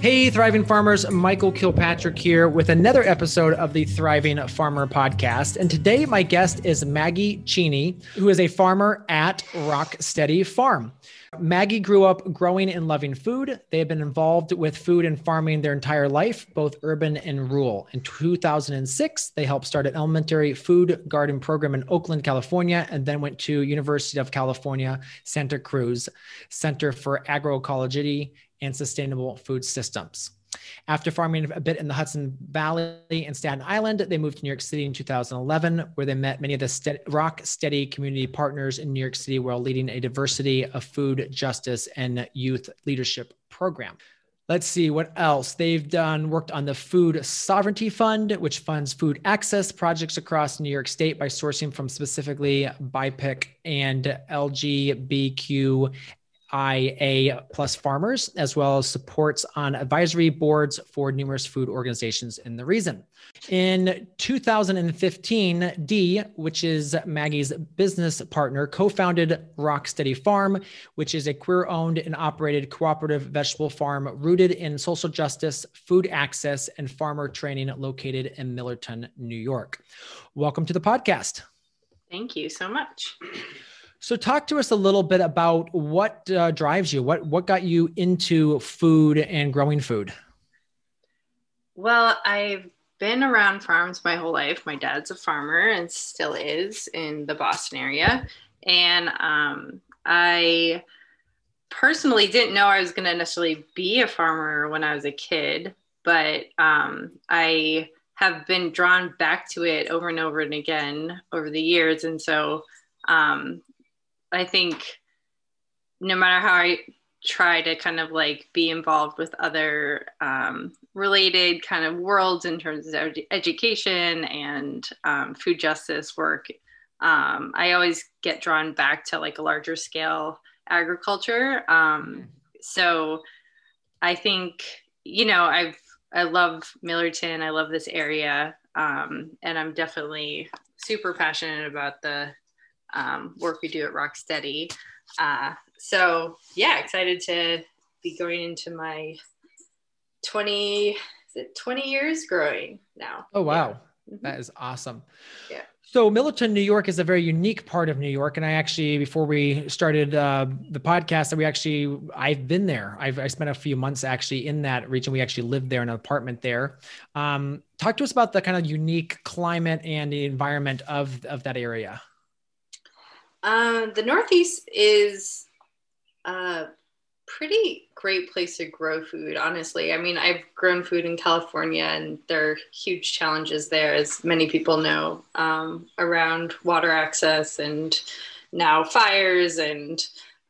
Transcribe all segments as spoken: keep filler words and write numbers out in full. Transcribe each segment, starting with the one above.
Hey, Thriving Farmers, Michael Kilpatrick here with another episode of the Thriving Farmer Podcast. And today my guest is Maggie Chini, who is a farmer at Rocksteady Farm. Maggie grew up growing and loving food. They have been involved with food and farming their entire life, both urban and rural. In two thousand six, they helped start an elementary food garden program in Oakland, California, and then went to University of California, Santa Cruz, Center for Agroecology and Sustainable Food Systems. After farming a bit in the Hudson Valley and Staten Island, they moved to New York City in two thousand eleven, where they met many of the Ste- Rocksteady community partners in New York City while leading a diversity of food justice and youth leadership program. Let's see what else they've done. Worked on the Food Sovereignty Fund, which funds food access projects across New York State by sourcing from specifically B I P O C and L G B T Q I A plus farmers, as well as supports on advisory boards for numerous food organizations in the region. In two thousand fifteen, Dee, which is Maggie's business partner, co-founded Rocksteady Farm, which is a queer-owned and operated cooperative vegetable farm rooted in social justice, food access, and farmer training located in Millerton, New York. Welcome to the podcast. Thank you so much. So talk to us a little bit about what uh, drives you. What what got you into food and growing food? Well, I've been around farms my whole life. My dad's a farmer and still is in the Boston area. And um, I personally didn't know I was going to necessarily be a farmer when I was a kid, but um, I have been drawn back to it over and over and again over the years. And so um, I think no matter how I try to kind of like be involved with other um, related kind of worlds in terms of ed- education and um, food justice work, um, I always get drawn back to like a larger scale agriculture. Um, so I think, you know, I've, I love Millerton. I love this area. Um, and I'm definitely super passionate about the Um, work we do at Rocksteady. Uh, so yeah, excited to be going into my twenty, is it twenty years growing now. Oh, wow. Yeah. Mm-hmm. That is awesome. Yeah. So Millerton, New York is a very unique part of New York. And I actually, before we started uh, the podcast, we actually, I've been there. I've, I spent a few months actually in that region. We actually lived there in an apartment there. Um, talk to us about the kind of unique climate and the environment of, of that area. Uh, the Northeast is a pretty great place to grow food, honestly. I mean, I've grown food in California, and there are huge challenges there, as many people know, um, around water access and now fires. And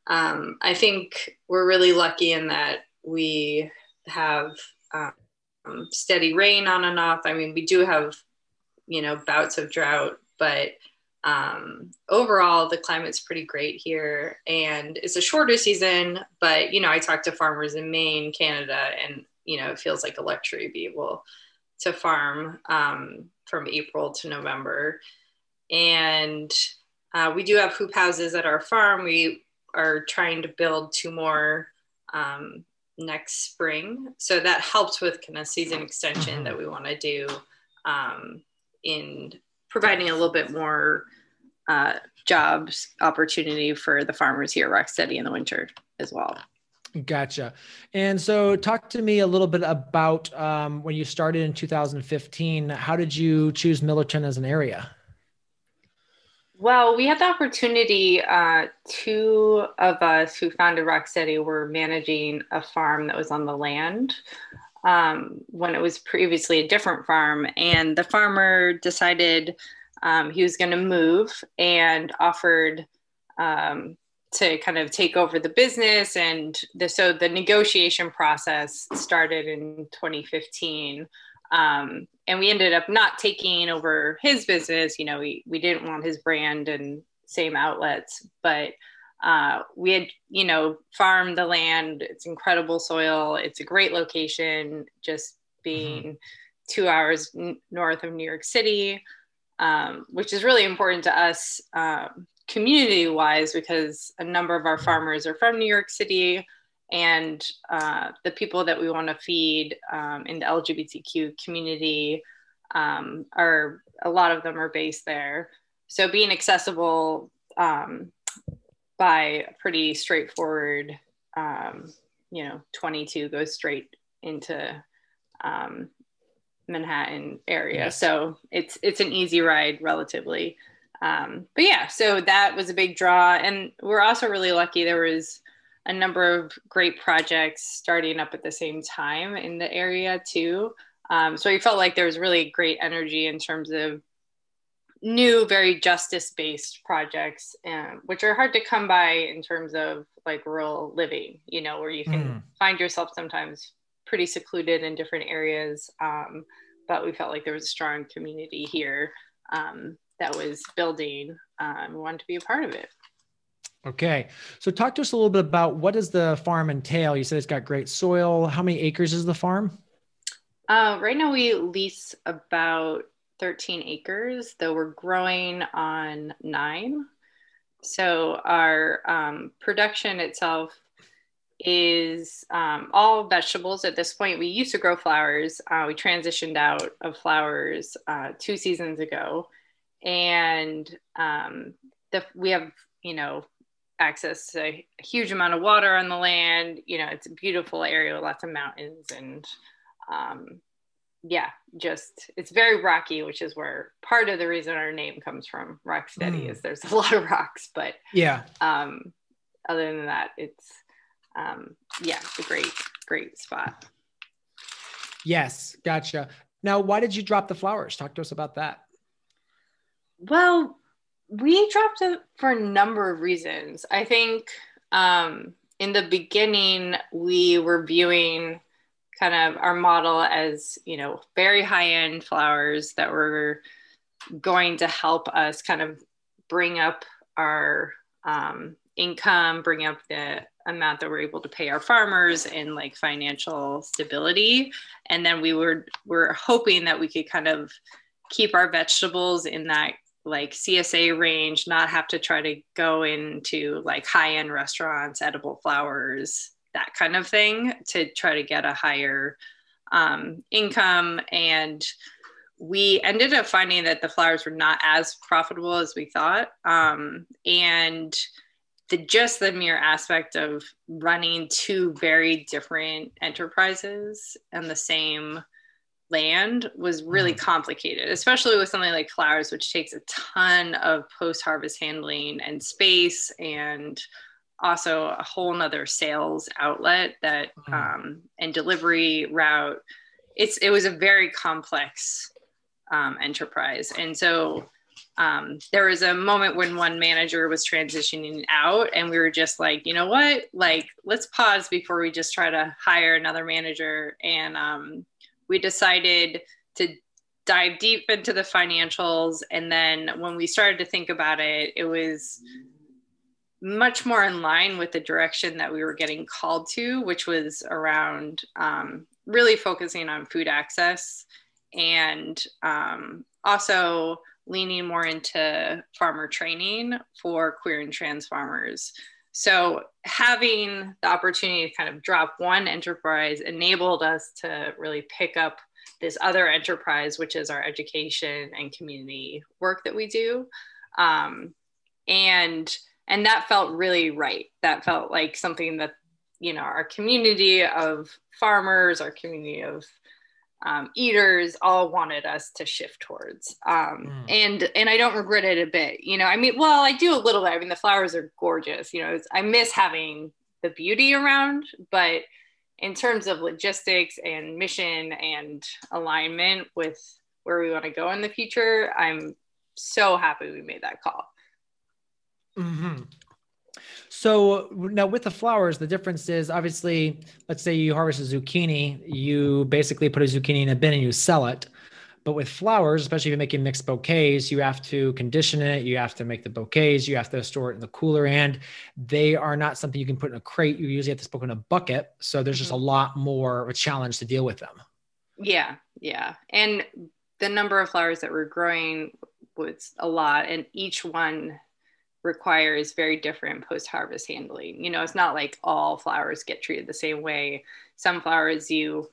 um, I think we're really lucky in that we have um, steady rain on and off. I mean, we do have, you know, bouts of drought, but Um, overall, the climate's pretty great here, and it's a shorter season, but, you know, I talk to farmers in Maine, Canada, and, you know, it feels like a luxury to be able to farm, um, from April to November. And, uh, we do have hoop houses at our farm. We are trying to build two more, um, next spring. So that helps with kind of season extension that we want to do, um, in providing a little bit more uh, jobs opportunity for the farmers here at Rocksteady in the winter as well. Gotcha. And so talk to me a little bit about um, when you started in two thousand fifteen, how did you choose Millerton as an area? Well, we had the opportunity, uh, two of us who founded Rocksteady were managing a farm that was on the land Um, when it was previously a different farm, and the farmer decided um, he was going to move and offered um, to kind of take over the business. And the, so the negotiation process started in twenty fifteen. Um, and we ended up not taking over his business. You know, we, we didn't want his brand. And same outlets, but uh, we had, you know, farmed the land. It's incredible soil. It's a great location, just being mm-hmm. two hours n- north of New York City, um, which is really important to us um, community-wise, because a number of our farmers are from New York City, and uh, the people that we want to feed um, in the L G B T Q community um, are, a lot of them are based there. So being accessible um, by a pretty straightforward, um, you know, twenty-two goes straight into um, Manhattan area. Yeah. So it's it's an easy ride relatively. Um, but yeah, so that was a big draw. And we're also really lucky there was a number of great projects starting up at the same time in the area too. Um, so we felt like there was really great energy in terms of new, very justice-based projects, um, which are hard to come by in terms of like rural living, you know, where you can mm. find yourself sometimes pretty secluded in different areas. Um, but we felt like there was a strong community here um, that was building uh, and wanted to be a part of it. Okay. So talk to us a little bit about, what does the farm entail? You said it's got great soil. How many acres is the farm? Uh, right now we lease about thirteen acres, though we're growing on nine. So our um, production itself is um, all vegetables at this point. We used to grow flowers. Uh, we transitioned out of flowers uh, two seasons ago. And um, the, we have, you know, access to a huge amount of water on the land. You know, it's a beautiful area with lots of mountains, and um, yeah, just, it's very rocky, which is where part of the reason our name comes from, Rocksteady, mm. is there's a lot of rocks, but yeah. Um, other than that, it's, um, yeah, it's a great, great spot. Yes. Gotcha. Now, why did you drop the flowers? Talk to us about that. Well, we dropped it for a number of reasons. I think um, in the beginning, we were viewing kind of our model as, you know, very high-end flowers that were going to help us kind of bring up our um, income, bring up the amount that we're able to pay our farmers, and like financial stability. And then we were, were hoping that we could kind of keep our vegetables in that like C S A range, not have to try to go into like high-end restaurants, edible flowers, that kind of thing, to try to get a higher um, income. And we ended up finding that the flowers were not as profitable as we thought. Um, and the, just the mere aspect of running two very different enterprises and the same land was really complicated, especially with something like flowers, which takes a ton of post-harvest handling and space, and also a whole nother sales outlet that um, and delivery route. It's it was a very complex um, enterprise, and so um, there was a moment when one manager was transitioning out, and we were just like, you know what, like let's pause before we just try to hire another manager, and um, we decided to dive deep into the financials. And then when we started to think about it, it was much more in line with the direction that we were getting called to, which was around um, really focusing on food access, and um, also leaning more into farmer training for queer and trans farmers. So having the opportunity to kind of drop one enterprise enabled us to really pick up this other enterprise, which is our education and community work that we do. Um, and, and that felt really right. That felt like something that, you know, our community of farmers, our community of um, eaters all wanted us to shift towards. Um, mm. And and I don't regret it a bit, you know, I mean, well, I do a little bit. I mean, the flowers are gorgeous, you know, it's, I miss having the beauty around, but in terms of logistics and mission and alignment with where we want to go in the future, I'm so happy we made that call. Mm-hmm. So now with the flowers, the difference is obviously, let's say you harvest a zucchini, you basically put a zucchini in a bin and you sell it. But with flowers, especially if you're making mixed bouquets, you have to condition it. You have to make the bouquets. You have to store it in the cooler. And they are not something you can put in a crate. You usually have to put in a bucket. So there's just a lot more of a challenge to deal with them. Yeah. Yeah. And the number of flowers that we're growing was a lot. And each one requires very different post-harvest handling. You know, it's not like all flowers get treated the same way. Some flowers you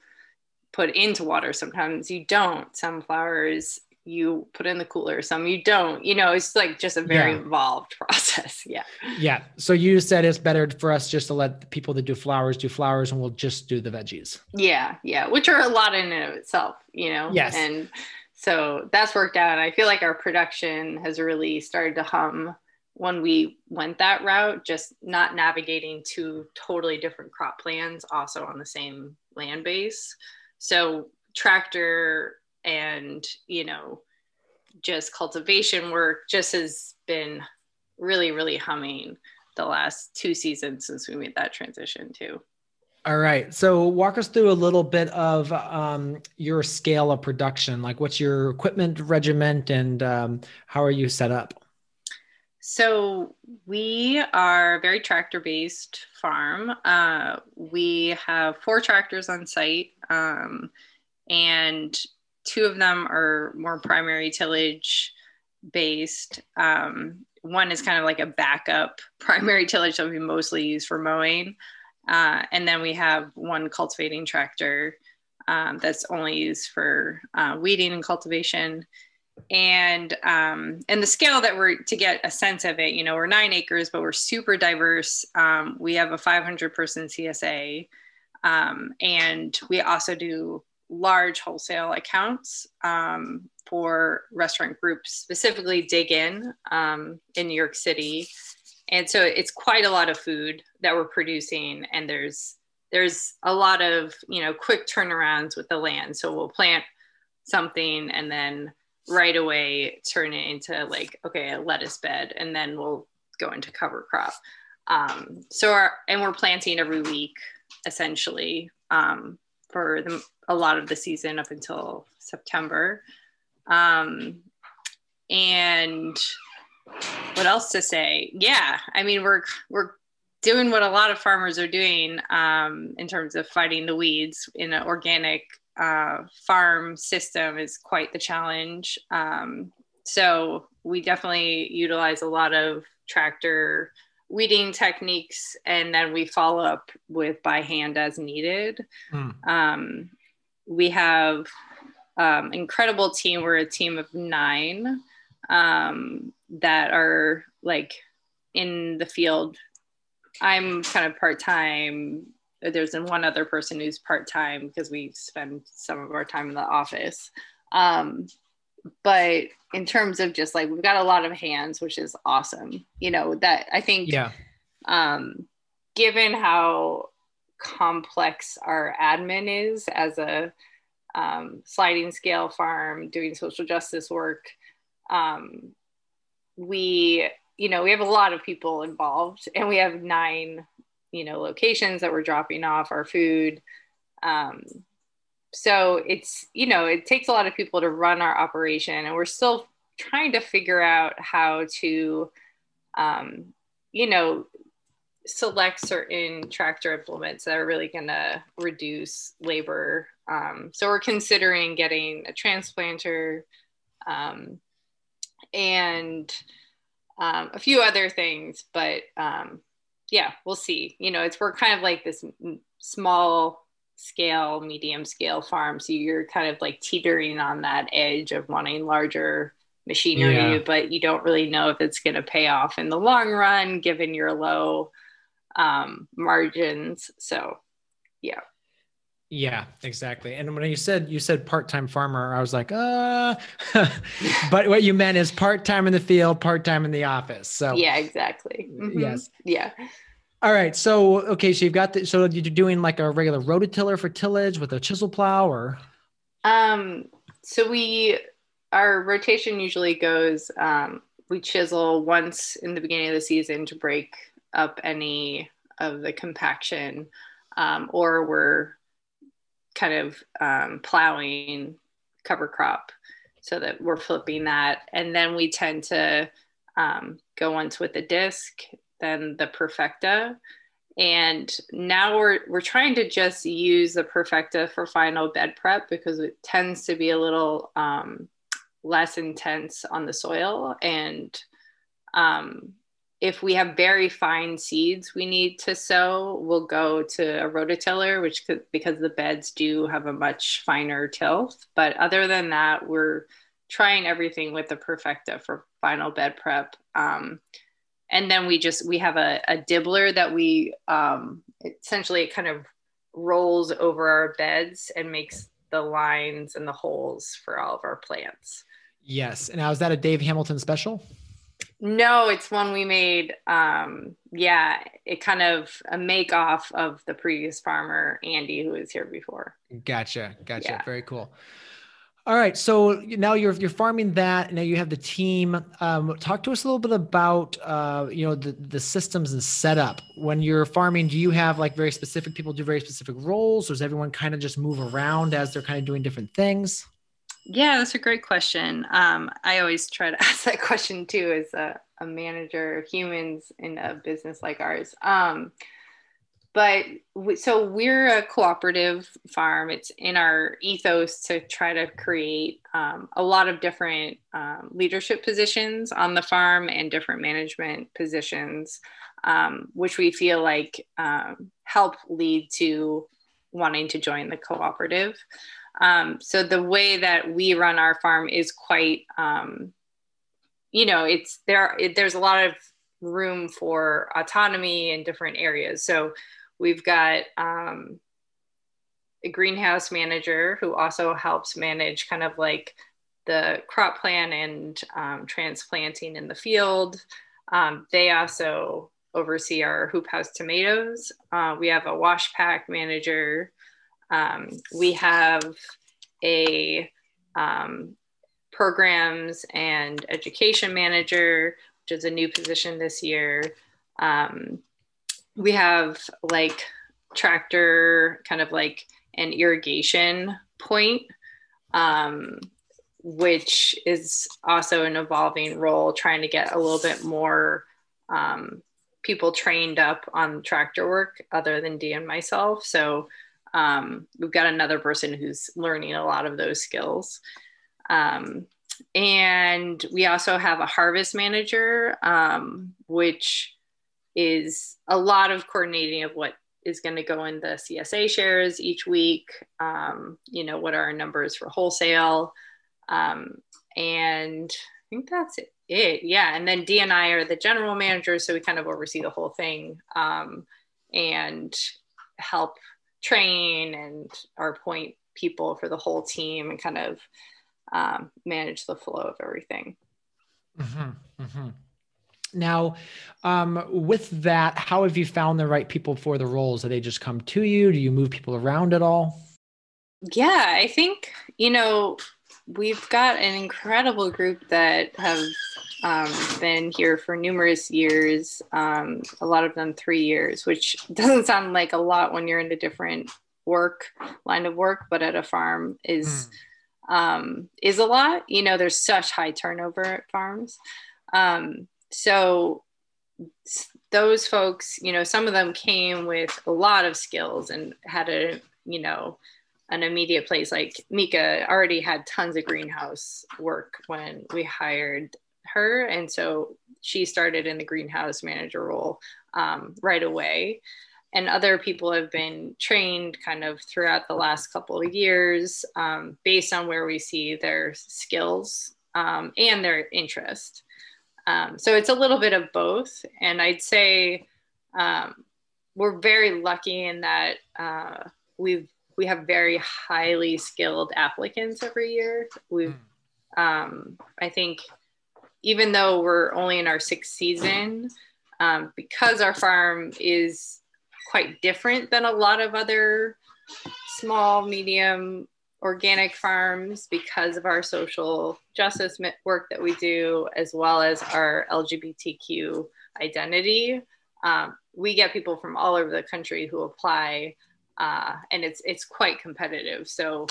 put into water, sometimes you don't. Some flowers you put in the cooler, some you don't. You know, it's like just a very yeah. involved process. Yeah. Yeah. So you said it's better for us just to let the people that do flowers do flowers, and we'll just do the veggies. Yeah. Yeah. Which are a lot in and of itself, you know? Yes. And so that's worked out. And I feel like our production has really started to hum when we went that route, just not navigating two totally different crop plans also on the same land base. So tractor and, you know, just cultivation work just has been really, really humming the last two seasons since we made that transition too. All right. So walk us through a little bit of um, your scale of production. Like, what's your equipment regiment and um, how are you set up? So we are a very tractor-based farm. Uh, we have four tractors on site, um, and two of them are more primary tillage-based. Um, one is kind of like a backup primary tillage that we mostly use for mowing. Uh, and then we have one cultivating tractor um, that's only used for uh, weeding and cultivation. And, um, and the scale that we're, to get a sense of it, you know, we're nine acres, but we're super diverse. Um, we have a five hundred person C S A. Um, and we also do large wholesale accounts, um, for restaurant groups, specifically Dig In, um, in New York City. And so it's quite a lot of food that we're producing, and there's, there's a lot of, you know, quick turnarounds with the land. So we'll plant something and then right away turn it into like, okay, a lettuce bed, and then we'll go into cover crop. Um, so our, and we're planting every week, essentially, um, for the, a lot of the season up until September. Um, and what else to say? Yeah. I mean, we're, we're doing what a lot of farmers are doing, um, in terms of fighting the weeds in an organic uh, farm system is quite the challenge. Um, so we definitely utilize a lot of tractor weeding techniques, and then we follow up with by hand as needed. Mm. Um, we have, um, incredible team. We're a team of nine, um, that are like in the field. I'm kind of part-time. There's one other person who's part-time because we spend some of our time in the office. Um, but in terms of just like, we've got a lot of hands, which is awesome. You know, that I think, yeah. um, given how complex our admin is as a um, sliding scale farm doing social justice work, um, we, you know, we have a lot of people involved, and we have nine you know, locations that we're dropping off our food. Um, so it's, you know, it takes a lot of people to run our operation, and we're still trying to figure out how to, um, you know, select certain tractor implements that are really going to reduce labor. Um, so we're considering getting a transplanter, um, and, um, a few other things, but, um, yeah, we'll see. You know, it's, we're kind of like this small scale, medium scale farm. So you're kind of like teetering on that edge of wanting larger machinery, yeah. but you don't really know if it's going to pay off in the long run, given your low um, margins. So, yeah. Yeah, exactly. And when you said, you said part-time farmer, I was like, uh, but what you meant is part-time in the field, part-time in the office. So yeah, exactly. Mm-hmm. Yes. Yeah. All right. So, okay. So you've got the, so you're doing like a regular rototiller for tillage with a chisel plow or? Um, so we, our rotation usually goes, um, we chisel once in the beginning of the season to break up any of the compaction, um, or we're kind of um, plowing cover crop so that we're flipping that. And then we tend to um, go once with the disc, then the Perfecta. And now we're, we're trying to just use the Perfecta for final bed prep because it tends to be a little um, less intense on the soil. And um, if we have very fine seeds we need to sow, we'll go to a rototiller, which could, because the beds do have a much finer till. But other than that, we're trying everything with the Perfecta for final bed prep. Um, And then we just, we have a, a dibbler that we um, essentially it kind of rolls over our beds and makes the lines and the holes for all of our plants. Yes. And now is that a Dave Hamilton special? No, it's one we made. Um, yeah. It kind of a make off of the previous farmer, Andy, who was here before. Gotcha. Gotcha. Yeah. Very cool. All right. So now you're, you're farming that, and now you have the team. Um, talk to us a little bit about, uh, you know, the, the systems and setup when you're farming. Do you have like very specific people do very specific roles, or does everyone kind of just move around as they're kind of doing different things? Yeah, that's a great question. Um, I always try to ask that question too, as a, a manager of humans in a business like ours. Um, But so we're a cooperative farm. It's in our ethos to try to create um, a lot of different um, leadership positions on the farm and different management positions, um, which we feel like um, help lead to wanting to join the cooperative. Um, so the way that we run our farm is quite, um, you know, it's there. It, there's a lot of room for autonomy in different areas. So we've got um, a greenhouse manager who also helps manage kind of like the crop plan and um, transplanting in the field. Um, they also oversee our hoop house tomatoes. Uh, we have a wash pack manager. Um, we have a um, programs and education manager, which is a new position this year. Um, We have like tractor, kind of like an irrigation point, um, which is also an evolving role, trying to get a little bit more um, people trained up on tractor work other than Dee and myself. So um, we've got another person who's learning a lot of those skills. Um, and we also have a harvest manager, um, which is a lot of coordinating of what is going to go in the C S A shares each week. Um, you know, what are our numbers for wholesale? Um, and I think that's it. Yeah. And then Dee and I are the general managers, so we kind of oversee the whole thing um, and help train and appoint people for the whole team and kind of um, manage the flow of everything. Mm-hmm, mm-hmm. Now, um, with that, how have you found the right people for the roles? Do they just come to you? Do you move people around at all? Yeah, I think, you know, we've got an incredible group that have um, been here for numerous years, um, a lot of them three years, which doesn't sound like a lot when you're in a different work, line of work, but at a farm is, mm. um, is a lot. You know, there's such high turnover at farms. Um, So those folks, you know, some of them came with a lot of skills and had a, you know, an immediate place. Like Mika already had tons of greenhouse work when we hired her. And so she started in the greenhouse manager role um, right away. And other people have been trained kind of throughout the last couple of years um, based on where we see their skills um, and their interest. Um, so it's a little bit of both. And I'd say um, we're very lucky in that uh, we've, we have very highly skilled applicants every year. We've, um, I think, even though we're only in our sixth season, um, because our farm is quite different than a lot of other small, medium organic farms, because of our social justice work that we do, as well as our L G B T Q identity. Um, we get people from all over the country who apply, uh, and it's it's quite competitive. So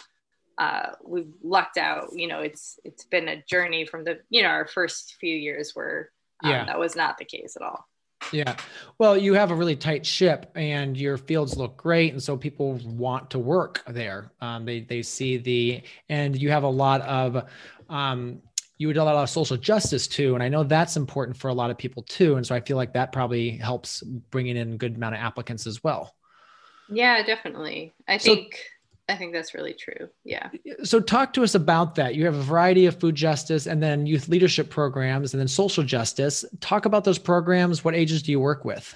uh, we've lucked out. You know, it's it's been a journey from the, you know, our first few years where um, yeah. that was not the case at all. Yeah. Well, you have a really tight ship and your fields look great. And so people want to work there. Um, they, they see the, and you have a lot of, um, you would do a lot of social justice too. And I know that's important for a lot of people too. And so I feel like that probably helps bringing in a good amount of applicants as well. Yeah, definitely. I so, think, I think that's really true. Yeah. So talk to us about that. You have a variety of food justice and then youth leadership programs and then social justice. Talk about those programs. What ages do you work with?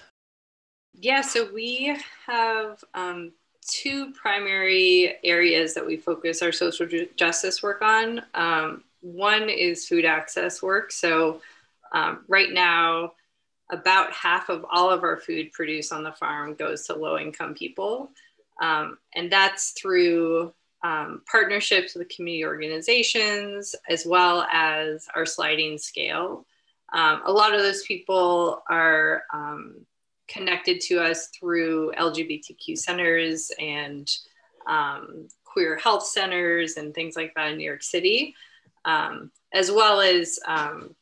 Yeah, so we have um, two primary areas that we focus our social ju- justice work on. Um, one is food access work. So um, right now, about half of all of our food produced on the farm goes to low-income people. Um, and that's through um, partnerships with community organizations, as well as our sliding scale. Um, a lot of those people are um, connected to us through L G B T Q centers and um, queer health centers and things like that in New York City, um, as well as um,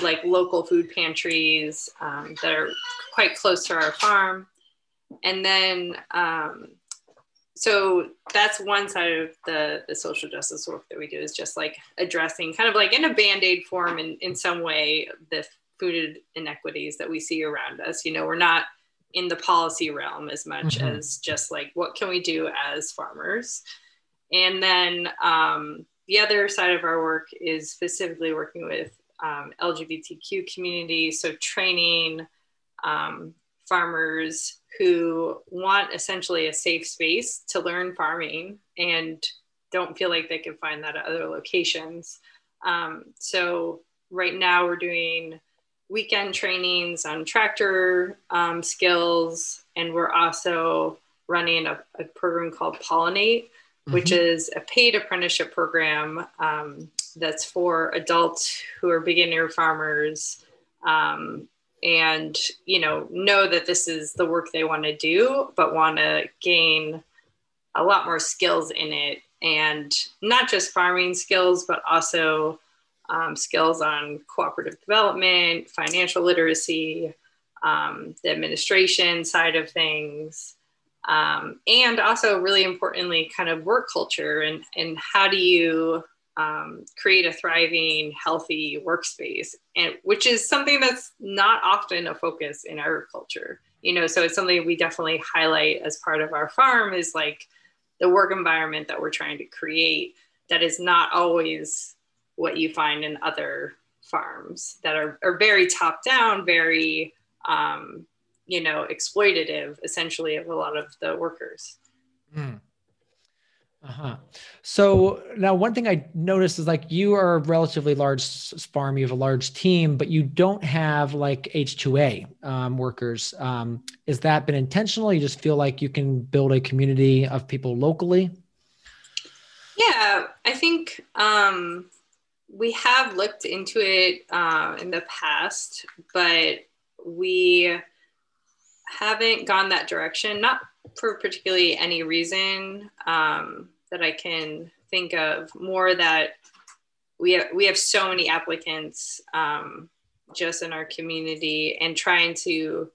like local food pantries um, that are quite close to our farm. And then, um, so that's one side of the, the social justice work that we do, is just like addressing kind of like in a Band-Aid form in, in some way, the food inequities that we see around us. You know, we're not in the policy realm as much mm-hmm. as just like, what can we do as farmers? And then um, the other side of our work is specifically working with um, L G B T Q communities. So training um, farmers who want essentially a safe space to learn farming and don't feel like they can find that at other locations. Um, so right now we're doing weekend trainings on tractor um, skills. And we're also running a, a program called Pollinate, mm-hmm. which is a paid apprenticeship program um, that's for adults who are beginner farmers, um, and, you know, know that this is the work they want to do, but want to gain a lot more skills in it. And not just farming skills, but also um, skills on cooperative development, financial literacy, um, the administration side of things. Um, and also really importantly, kind of work culture and, and how do you Um, create a thriving, healthy workspace, and which is something that's not often a focus in agriculture. You know, so it's something we definitely highlight as part of our farm, is like the work environment that we're trying to create that is not always what you find in other farms that are, are very top down, very, um, you know, exploitative essentially of a lot of the workers. Mm. Uh-huh. So now one thing I noticed is like you are a relatively large farm, you have a large team, but you don't have like H two A um, workers. Um, has that been intentional? You just feel like you can build a community of people locally? Yeah, I think um, we have looked into it uh, in the past, but we haven't gone that direction, not for particularly any reason um, that I can think of, more that we have, we have so many applicants um, just in our community, and trying to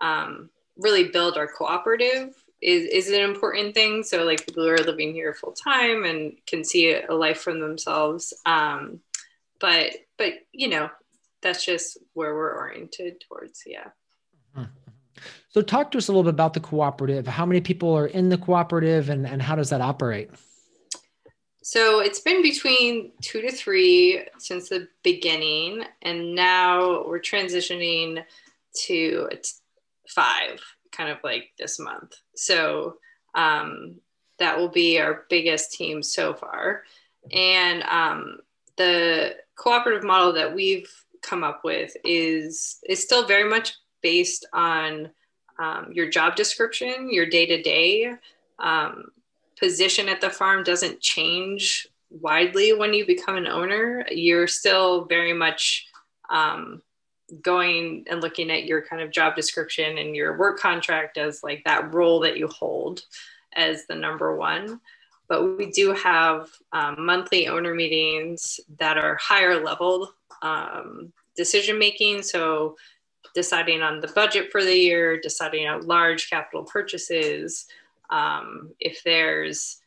um, really build our cooperative is, is an important thing. So like people who are living here full time and can see a life from themselves. Um, but, but, you know, that's just where we're oriented towards. Yeah. Mm-hmm. So talk to us a little bit about the cooperative. How many people are in the cooperative, and, and how does that operate? So it's been between two to three since the beginning, and now we're transitioning to five kind of like this month. So um, that will be our biggest team so far. And um, the cooperative model that we've come up with is is still very much based on um, your job description, your day-to-day um, position at the farm doesn't change widely when you become an owner. You're still very much um, going and looking at your kind of job description and your work contract as like that role that you hold as the number one. but we do have um, monthly owner meetings that are higher level um, decision-making. So deciding on the budget for the year, deciding on large capital purchases, um, if there's,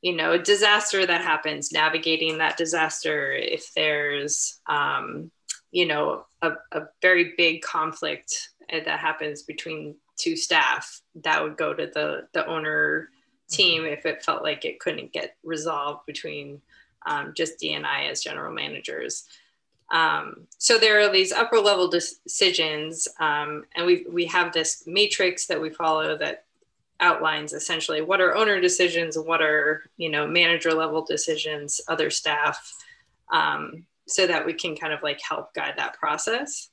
you know, a disaster that happens, navigating that disaster, if there's, um, you know, a, a very big conflict that happens between two staff, that would go to the, the owner team if it felt like it couldn't get resolved between um, just D and I as general managers. Um, so there are these upper level decisions, um, and we we have this matrix that we follow that outlines essentially what are owner decisions, what are, you know, manager level decisions, other staff, um, so that we can kind of like help guide that process.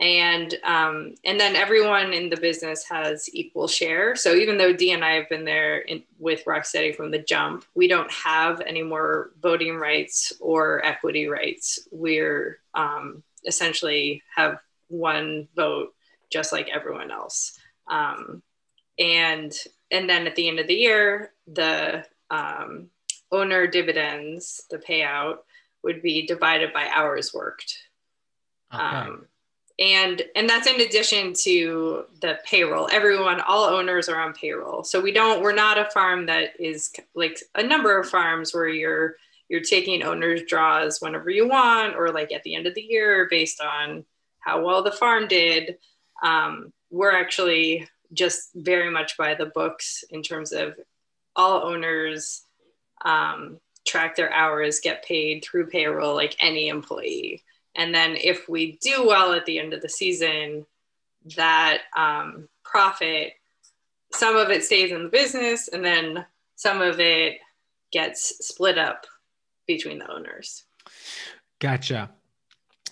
And um, and then everyone in the business has equal share. So even though Dee and I have been there in, with Rocksteady from the jump, we don't have any more voting rights or equity rights. We're um, essentially have one vote, just like everyone else. Um, and and then at the end of the year, the um, owner dividends, the payout, would be divided by hours worked. Okay. Um, And, and that's in addition to the payroll. Everyone, all owners are on payroll. So we don't, we're not a farm that is like a number of farms where you're, you're taking owner's draws whenever you want, or like at the end of the year based on how well the farm did. Um, we're actually just very much by the books in terms of all owners um, track their hours, get paid through payroll like any employee. And then if we do well at the end of the season, that um, profit, some of it stays in the business and then some of it gets split up between the owners. Gotcha.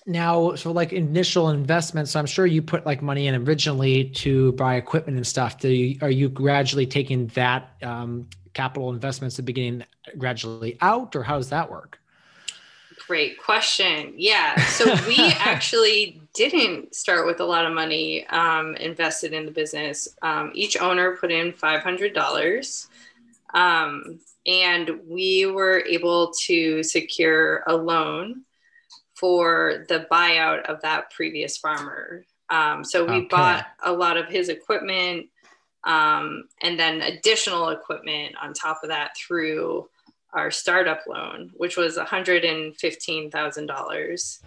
Now, so like initial investments, so I'm sure you put like money in originally to buy equipment and stuff. Do you, are you gradually taking that um, capital investments at the beginning gradually out, or how does that work? Great question. Yeah. So we actually didn't start with a lot of money um, invested in the business. Um, each owner put in five hundred dollars, um, and we were able to secure a loan for the buyout of that previous farmer. Um, so we okay. bought a lot of his equipment um, and then additional equipment on top of that through our startup loan, which was one hundred fifteen thousand dollars.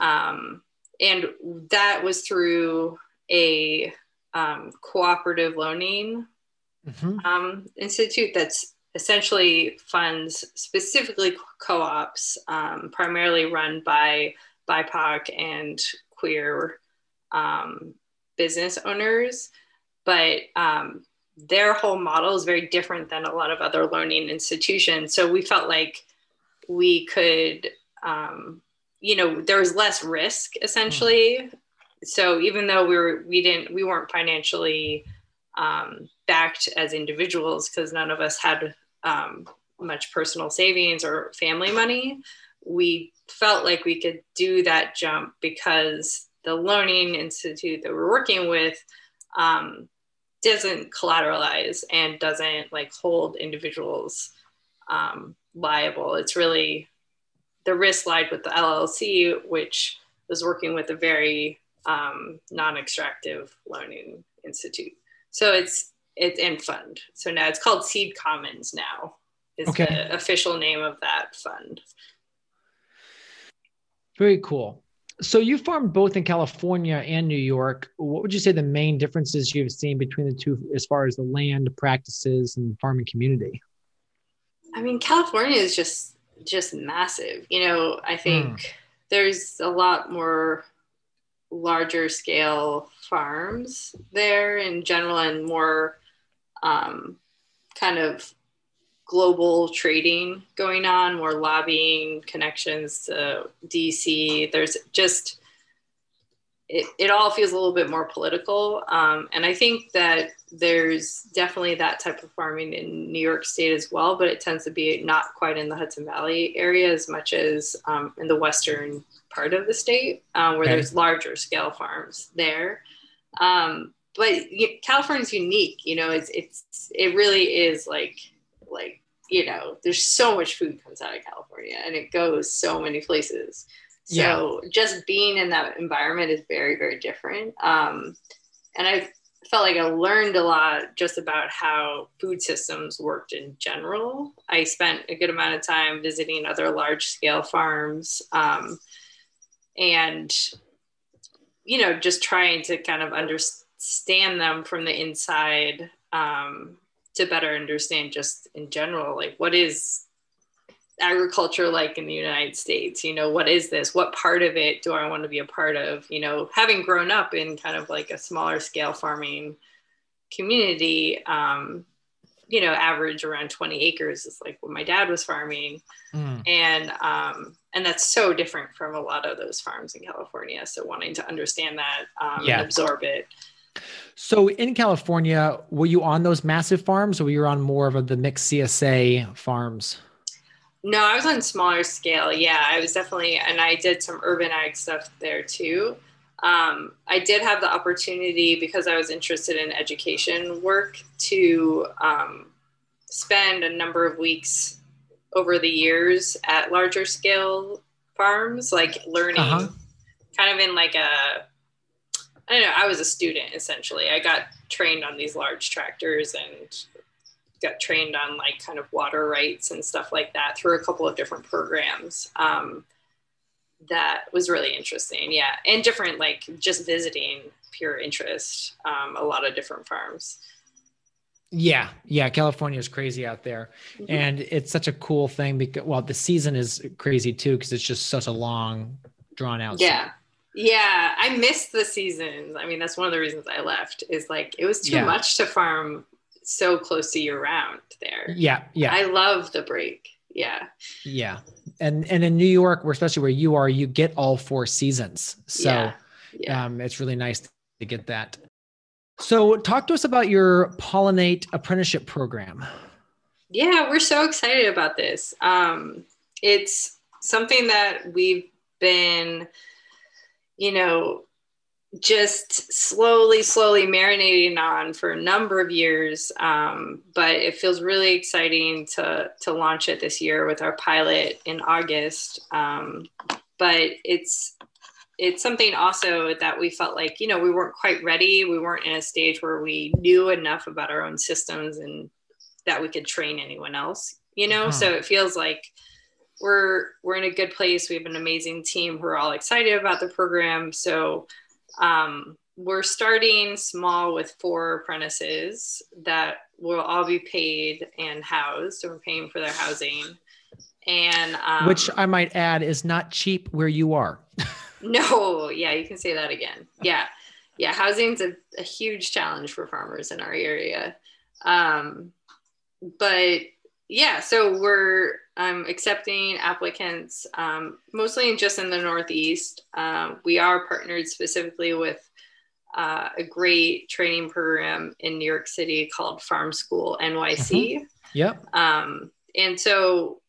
Um, and that was through a um, cooperative loaning mm-hmm. um, institute that's essentially funds specifically co-ops, um, primarily run by B I P O C and queer um, business owners. But um, their whole model is very different than a lot of other learning institutions. So we felt like we could, um, you know, there was less risk essentially. Mm-hmm. So even though we were, we didn't, we weren't financially um, backed as individuals because none of us had um, much personal savings or family money, we felt like we could do that jump because the learning institute that we're working with um, doesn't collateralize and doesn't like hold individuals um, liable. It's really the risk lied with the L L C, which was working with a very um, non-extractive loaning institute. So it's, it's in fund. So now it's called Seed Commons now is okay. the official name of that fund. Very cool. So you farmed both in California and New York. What would you say the main differences you've seen between the two as far as the land practices and farming community? I mean, California is just just massive. You know, I think mm. there's a lot more larger scale farms there in general and more um, kind of global trading going on, more lobbying connections to D C. There's just, it, it all feels a little bit more political. Um, and I think that there's definitely that type of farming in New York State as well, but it tends to be not quite in the Hudson Valley area as much as um, in the western part of the state uh, where okay. there's larger scale farms there. Um, but California's unique, you know, it's, it's, it really is like, like you know, there's so much food comes out of California and it goes so many places. So yeah. just being in that environment is very, very different. Um, and I felt like I learned a lot just about how food systems worked in general. I spent a good amount of time visiting other large scale farms, um, and, you know, just trying to kind of understand them from the inside, um, to better understand just in general, like what is agriculture like in the United States? You know, what is this? What part of it do I want to be a part of? You know, having grown up in kind of like a smaller scale farming community, um, you know, average around twenty acres is like what my dad was farming. Mm. And, um, and that's so different from a lot of those farms in California. So wanting to understand that, um, yeah. and absorb it. So in California, were you on those massive farms or were you on more of a, the mixed C S A farms? No, I was on smaller scale. Yeah, I was definitely, and I did some urban ag stuff there too. Um, I did have the opportunity, because I was interested in education work, to um, spend a number of weeks over the years at larger scale farms, like learning uh-huh. kind of in like a, I don't know, I was a student essentially. I got trained on these large tractors and got trained on like kind of water rights and stuff like that through a couple of different programs. Um, that was really interesting. Yeah. And different, like just visiting pure interest, um, a lot of different farms. Yeah. Yeah. California is crazy out there. Mm-hmm. And it's such a cool thing because, well, the season is crazy too, because it's just such a long drawn out. Yeah. Season. Yeah. I missed the seasons. I mean, that's one of the reasons I left, is like, it was too yeah. much to farm so close to year round there. Yeah. Yeah. I love the break. Yeah. Yeah. And, and in New York, where especially where you are, you get all four seasons. So yeah. Yeah. Um, it's really nice to get that. So talk to us about your Pollinate apprenticeship program. Yeah, we're so excited about this. Um, it's something that we've been, you know, just slowly, slowly marinating on for a number of years. Um, but it feels really exciting to, to launch it this year with our pilot in August. Um, but it's, it's something also that we felt like, you know, we weren't quite ready. We weren't in a stage where we knew enough about our own systems and that we could train anyone else, you know? Mm-hmm. So it feels like we're, we're in a good place. We have an amazing team who are all excited about the program. So, Um, we're starting small with four apprentices that will all be paid and housed. So we're paying for their housing, and um, which I might add is not cheap where you are. No. Yeah. You can say that again. Yeah. Yeah. Housing's a, a huge challenge for farmers in our area. Um, but yeah, so we're um, accepting applicants, um, mostly just in the Northeast. Um, we are partnered specifically with uh, a great training program in New York City called Farm School N Y C. Mm-hmm. Yep. Um, and so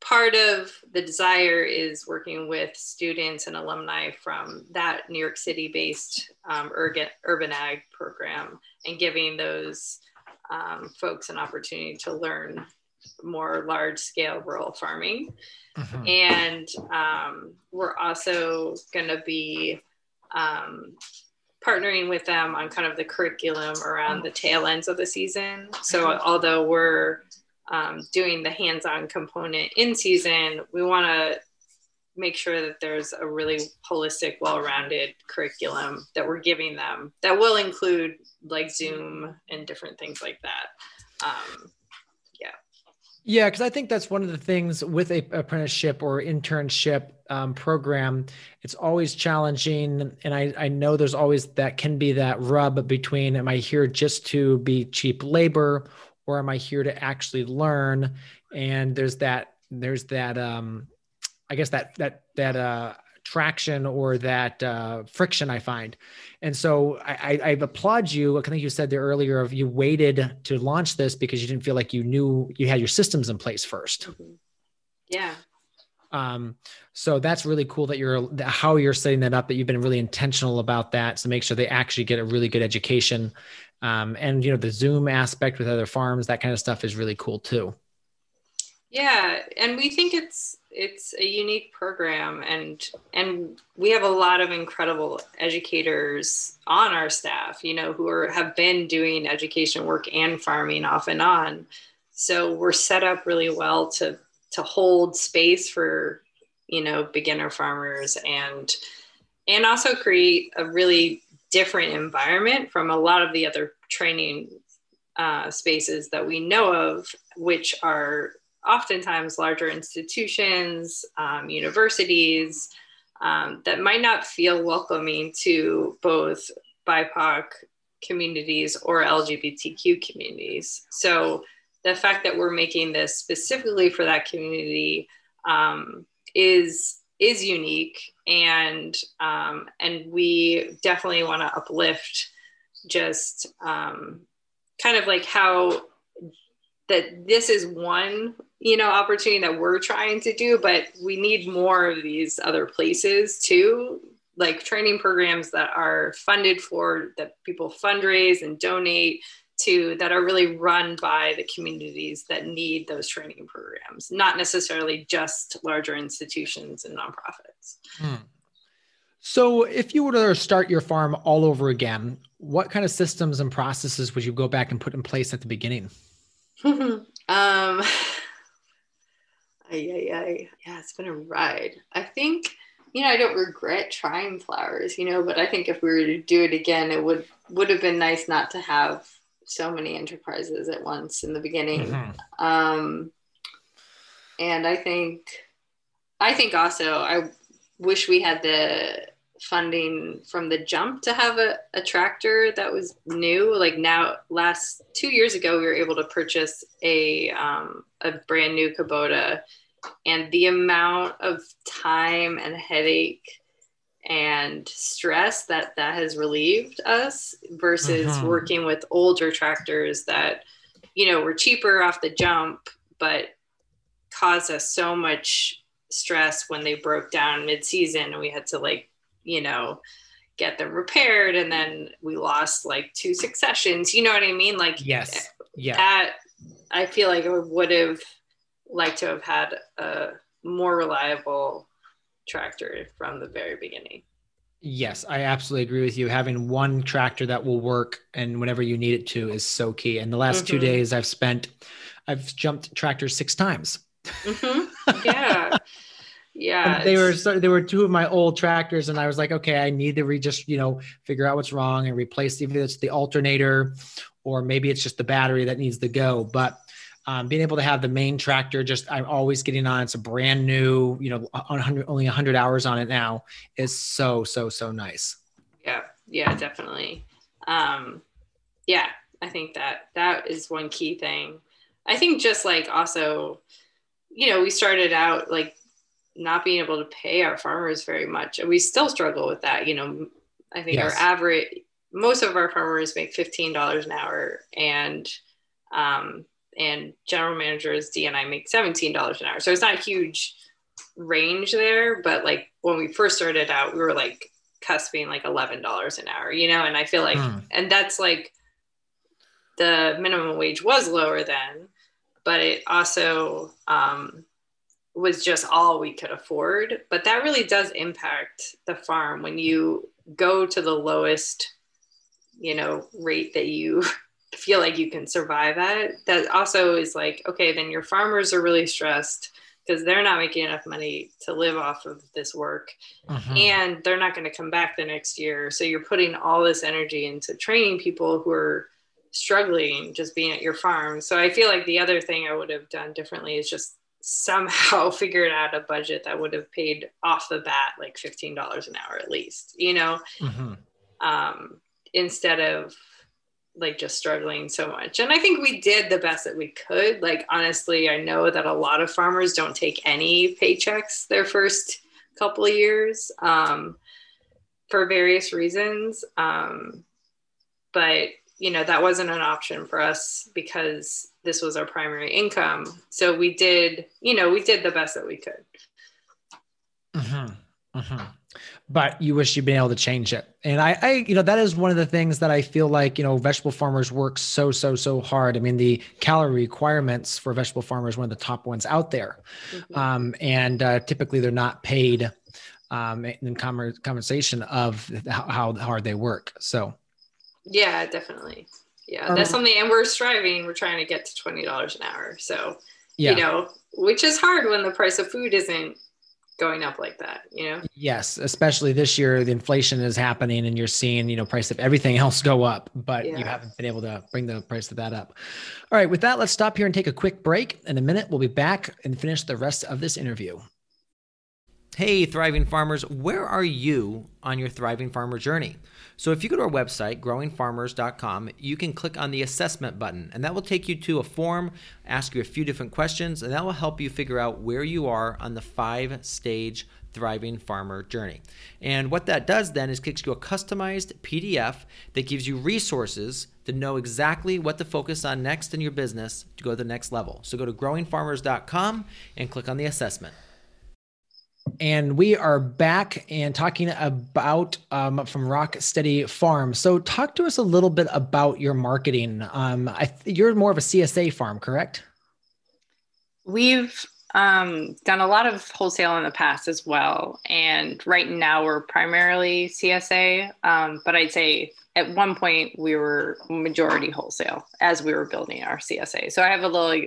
part of the desire is working with students and alumni from that New York City-based um, urban ag program and giving those um, folks an opportunity to learn more large-scale rural farming. Mm-hmm. And um, we're also going to be um, partnering with them on kind of the curriculum around the tail ends of the season. So although we're um, doing the hands-on component in season, we want to make sure that there's a really holistic, well-rounded curriculum that we're giving them that will include like Zoom and different things like that. Um, Yeah, because I think that's one of the things with a apprenticeship or internship um, program. It's always challenging, and I, I know there's always that can be that rub between, am I here just to be cheap labor, or am I here to actually learn? And there's that there's that um, I guess that that that uh, traction or that uh, friction I find. And so I, I, I applaud you. I think you said there earlier of you waited to launch this because you didn't feel like you knew you had your systems in place first. Mm-hmm. Yeah. Um, so that's really cool that you're, that how you're setting that up, that you've been really intentional about that to make sure they actually get a really good education. Um, and, you know, the Zoom aspect with other farms, that kind of stuff is really cool too. Yeah, and we think it's it's a unique program, and and we have a lot of incredible educators on our staff, you know, who are, have been doing education work and farming off and on. So we're set up really well to to hold space for, you know, beginner farmers, and and also create a really different environment from a lot of the other training uh, spaces that we know of, which are oftentimes larger institutions, um, universities, um, that might not feel welcoming to both B I P O C communities or L G B T Q communities. So the fact that we're making this specifically for that community um, is is unique, and um, and we definitely want to uplift just um, kind of like how that this is one, you know, opportunity that we're trying to do, but we need more of these other places too, like training programs that are funded for, that people fundraise and donate to, that are really run by the communities that need those training programs, not necessarily just larger institutions and nonprofits. Hmm. So if you were to start your farm all over again, what kind of systems and processes would you go back and put in place at the beginning? um, yeah, yeah, yeah, it's been a ride. I think, you know, I don't regret trying flowers, you know, but I think if we were to do it again, it would, would have been nice not to have so many enterprises at once in the beginning. Mm-hmm. Um, and I think, I think also, I wish we had the funding from the jump to have a, a tractor that was new. Like now, last two years ago, we were able to purchase a, um, a brand new Kubota, and the amount of time and headache and stress that that has relieved us versus uh-huh. working with older tractors that, you know, were cheaper off the jump, but caused us so much stress when they broke down mid-season and we had to, like, you know, get them repaired. And then we lost like two successions, you know what I mean? Like, yes, yeah. That, I feel like I would have liked to have had a more reliable tractor from the very beginning. Yes, I absolutely agree with you. Having one tractor that will work and whenever you need it to is so key. And the last mm-hmm. two days I've spent, I've jumped tractors six times. Mm-hmm. Yeah. Yeah. And they were, so, they were two of my old tractors, and I was like, okay, I need to re just, you know, figure out what's wrong and replace, even if it's the alternator, or maybe it's just the battery that needs to go. But um, being able to have the main tractor, just, I'm always getting on, it's a brand new, you know, one hundred, only a hundred hours on it now, is so, so, so nice. Yeah. Yeah, definitely. Um, yeah. I think that that is one key thing. I think just like also, you know, we started out like not being able to pay our farmers very much. And we still struggle with that. You know, I think yes. our average, most of our farmers make fifteen dollars an hour, and, um, and general managers, D and I, make seventeen dollars an hour. So it's not a huge range there, but like when we first started out, we were like cusping like eleven dollars an hour, you know? And I feel like, mm. and that's like the minimum wage was lower then, but it also, um, was just all we could afford. But that really does impact the farm when you go to the lowest, you know, rate that you feel like you can survive at. That also is like, okay, then your farmers are really stressed because they're not making enough money to live off of this work. Uh-huh. And they're not going to come back the next year. So you're putting all this energy into training people who are struggling just being at your farm. So I feel like the other thing I would have done differently is just somehow figured out a budget that would have paid off the bat like fifteen dollars an hour at least, you know, mm-hmm. um, instead of like just struggling so much. And I think we did the best that we could. Like, honestly, I know that a lot of farmers don't take any paychecks their first couple of years um, for various reasons. Um, but, you know, that wasn't an option for us because this was our primary income. So we did, you know, we did the best that we could. Mm-hmm. Mm-hmm. but you wish you'd been able to change it. And I, I, you know, that is one of the things that I feel like, you know, vegetable farmers work so, so, so hard. I mean, the calorie requirements for vegetable farmers, one of the top ones out there. Mm-hmm. Um, and uh, typically they're not paid um, in compensation of how hard they work. So. Yeah, definitely. Yeah. Um, that's something, and we're striving, we're trying to get to twenty dollars an hour. So, yeah. You know, which is hard when the price of food isn't going up like that, you know? Yes. Especially this year, the inflation is happening and you're seeing, you know, price of everything else go up, but yeah. You haven't been able to bring the price of that up. All right. With that, let's stop here and take a quick break. In a minute, we'll be back and finish the rest of this interview. Hey, Thriving Farmers, where are you on your Thriving Farmer journey? So if you go to our website, growing farmers dot com, you can click on the assessment button, and that will take you to a form, ask you a few different questions, and that will help you figure out where you are on the five-stage Thriving Farmer journey. And what that does then is kicks you a customized P D F that gives you resources to know exactly what to focus on next in your business to go to the next level. So go to growing farmers dot com and click on the assessment. And we are back and talking about um, from Rocksteady Farm. So talk to us a little bit about your marketing. Um, I th- you're more of a C S A farm, correct? We've um, done a lot of wholesale in the past as well. And right now we're primarily C S A. Um, but I'd say at one point we were majority wholesale as we were building our C S A. So I have a little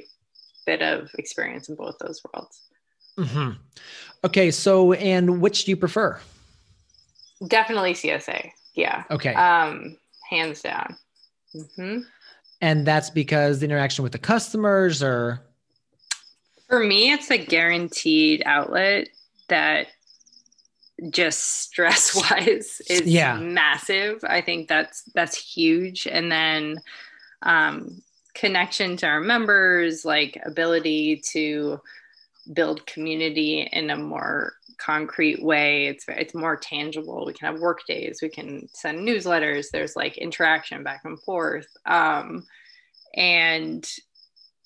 bit of experience in both those worlds. Mm-hmm. Okay. So, and which do you prefer? Definitely C S A. Yeah. Okay. Um, hands down. Mm-hmm. And that's because the interaction with the customers or? For me, it's a guaranteed outlet that just stress wise is yeah. massive. I think that's, that's huge. And then, um, connection to our members, like ability to build community in a more concrete way. It's it's more tangible. We can have work days. We can send newsletters. There's like interaction back and forth. Um, and,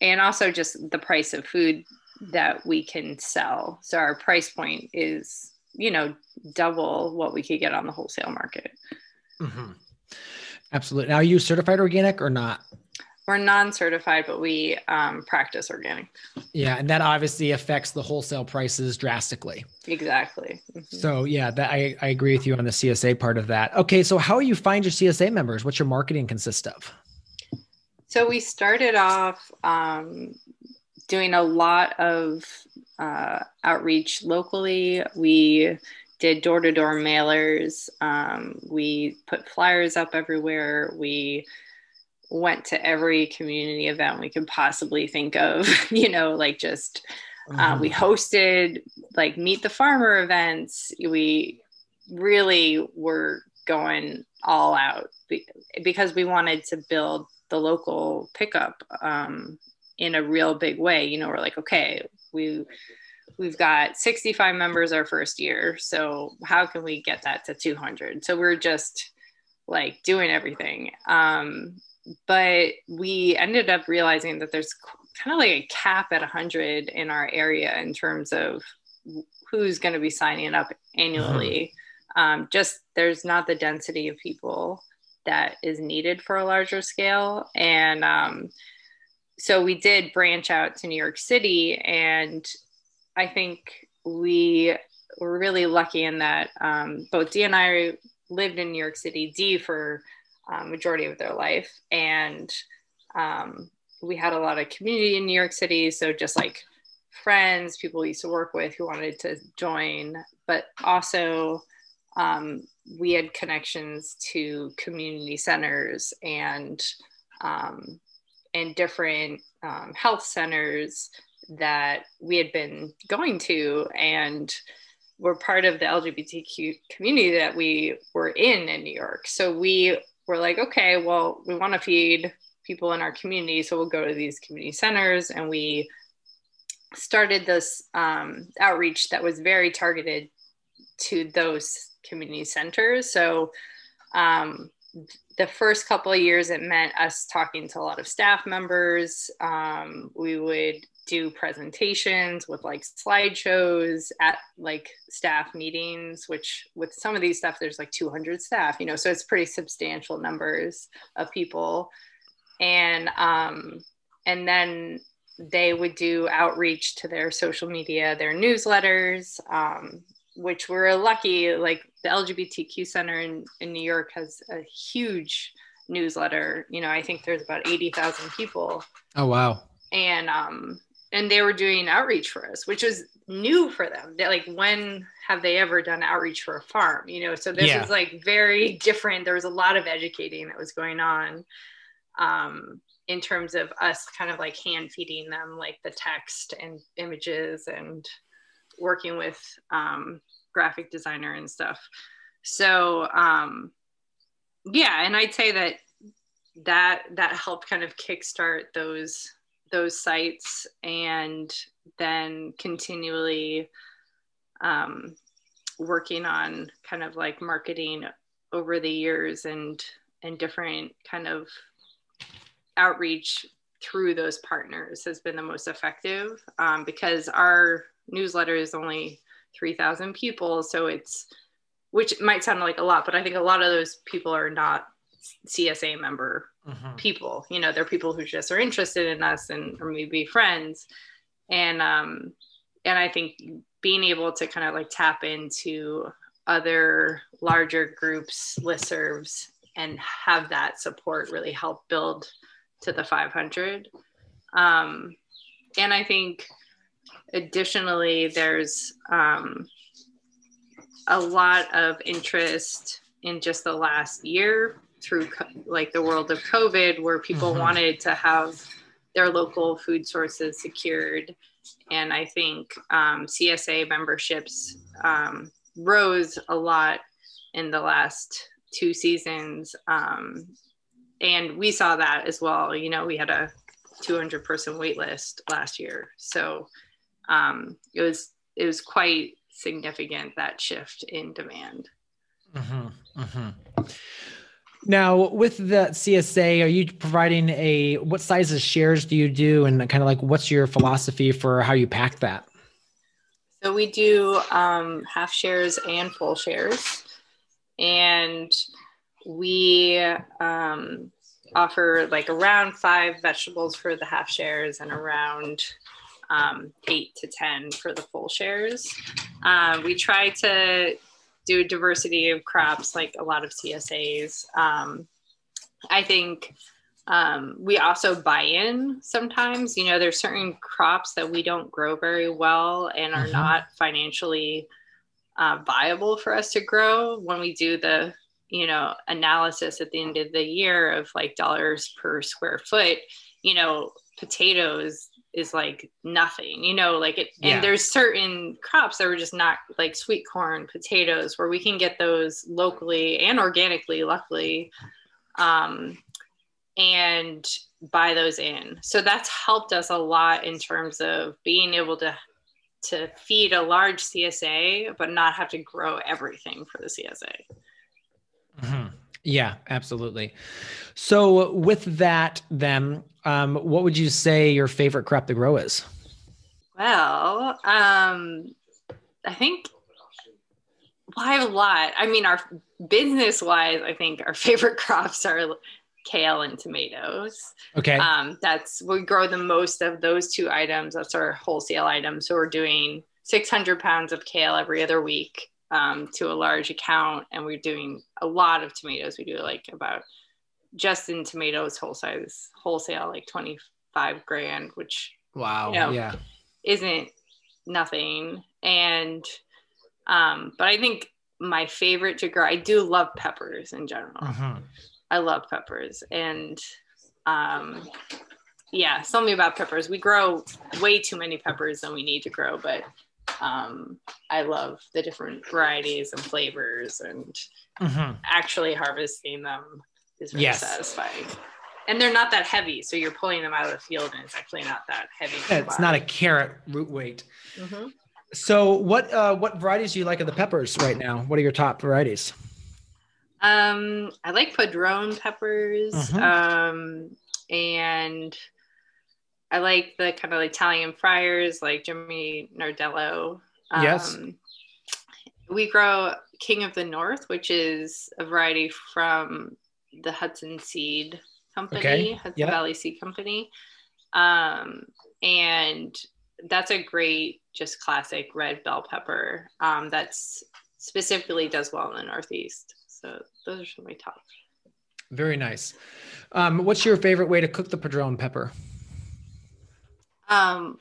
and also just the price of food that we can sell. So our price point is, you know, double what we could get on the wholesale market. Mm-hmm. Absolutely. Now, are you certified organic or not? We're non-certified, but we um, practice organic. Yeah, and that obviously affects the wholesale prices drastically. Exactly. Mm-hmm. So yeah, that, I, I agree with you on the C S A part of that. Okay, so how do you find your C S A members? What's your marketing consist of? So we started off um, doing a lot of uh, outreach locally. We did door-to-door mailers. Um, we put flyers up everywhere. We went to every community event we could possibly think of, you know, like just, uh, we hosted like Meet the Farmer events. We really were going all out because we wanted to build the local pickup um, in a real big way. You know, we're like, okay, we, we've got sixty-five members our first year. So how can we get that to two hundred? So we're just like doing everything. Um, But we ended up realizing that there's kind of like a cap at one hundred in our area in terms of who's going to be signing up annually. Mm-hmm. Um, just there's not the density of people that is needed for a larger scale. And um, so we did branch out to New York City. And I think we were really lucky in that um, both Dee and I lived in New York City, Dee for Um, majority of their life. And um, we had a lot of community in New York City. So just like friends, people we used to work with who wanted to join, but also um, we had connections to community centers and, um, and different um, health centers that we had been going to and were part of the L G B T Q community that we were in in New York. So we we're like, okay, well, we want to feed people in our community. So we'll go to these community centers. And we started this um, outreach that was very targeted to those community centers. So um, the first couple of years, it meant us talking to a lot of staff members. Um, we would do presentations with like slideshows at like staff meetings, which with some of these stuff, there's like two hundred staff, you know, so it's pretty substantial numbers of people. And, um, and then they would do outreach to their social media, their newsletters, um, which we're lucky, like the L G B T Q Center in, in New York has a huge newsletter. You know, I think there's about eighty thousand people. Oh, wow. And, um, and they were doing outreach for us, which was new for them. They're like, when have they ever done outreach for a farm? You know, so this yeah. is like very different. There was a lot of educating that was going on, um, in terms of us kind of like hand feeding them, like the text and images and working with, um, graphic designer and stuff. So, um, yeah. And I'd say that, that, that helped kind of kickstart those, those sites, and then continually, um, working on kind of like marketing over the years and, and different kind of outreach through those partners has been the most effective, um, because our newsletter is only three thousand people. So it's, which might sound like a lot, but I think a lot of those people are not C S A member mm-hmm. people, you know, they're people who just are interested in us and or maybe friends. And, um, and I think being able to kind of like tap into other larger groups, listservs, and have that support really help build to the five hundred. Um, and I think additionally, there's, um, a lot of interest in just the last year through co- like the world of COVID, where people mm-hmm. wanted to have their local food sources secured. And I think, um, C S A memberships, um, rose a lot in the last two seasons. Um, and we saw that as well. You know, we had a two hundred person wait list last year. So, um, it was, it was quite significant, that shift in demand. Mm-hmm, mm-hmm. Now, with the C S A, are you providing a, what size of shares do you do? And kind of like, what's your philosophy for how you pack that? So we do, um, half shares and full shares. And we, um, offer like around five vegetables for the half shares and around, um, eight to ten for the full shares. Uh, we try to do a diversity of crops, like a lot of C S As. Um, I think, um, we also buy in sometimes, you know, there's certain crops that we don't grow very well and are mm-hmm. not financially uh, viable for us to grow. When we do the, you know, analysis at the end of the year of like dollars per square foot, you know, potatoes is like nothing, you know, like it, yeah. and there's certain crops that were just not, like sweet corn, potatoes, where we can get those locally and organically, luckily, um, and buy those in. So that's helped us a lot in terms of being able to, to feed a large C S A, but not have to grow everything for the C S A. Mm-hmm. Yeah, absolutely. So with that, then, um, what would you say your favorite crop to grow is? Well, um, I think, well, I have a lot. I mean, our business-wise, I think our favorite crops are kale and tomatoes. Okay. Um, that's, we grow the most of those two items. That's our wholesale item. So we're doing six hundred pounds of kale every other week, um, to a large account. And we're doing a lot of tomatoes. We do like about just in tomatoes, whole size wholesale, like twenty-five grand, which wow, you know, yeah, isn't nothing. And, um, but I think my favorite to grow, I do love peppers in general. Uh-huh. I love peppers. And, um, yeah, something about peppers. We grow way too many peppers than we need to grow, but, um, I love the different varieties and flavors, and mm-hmm. actually harvesting them is really yes. satisfying. And they're not that heavy, so you're pulling them out of the field and it's actually not that heavy. Yeah, it's not a carrot root weight. Mm-hmm. So what, uh, what varieties do you like of the peppers right now? What are your top varieties? Um, I like Padron peppers, mm-hmm. um, and I like the kind of Italian friars, like Jimmy Nardello. Um, yes. We grow King of the North, which is a variety from the Hudson Seed Company, okay. Hudson yep. Valley Seed Company. Um, and that's a great, just classic red bell pepper um, that's specifically does well in the Northeast. So those are some of my top. Very nice. Um, what's your favorite way to cook the Padron pepper? Um,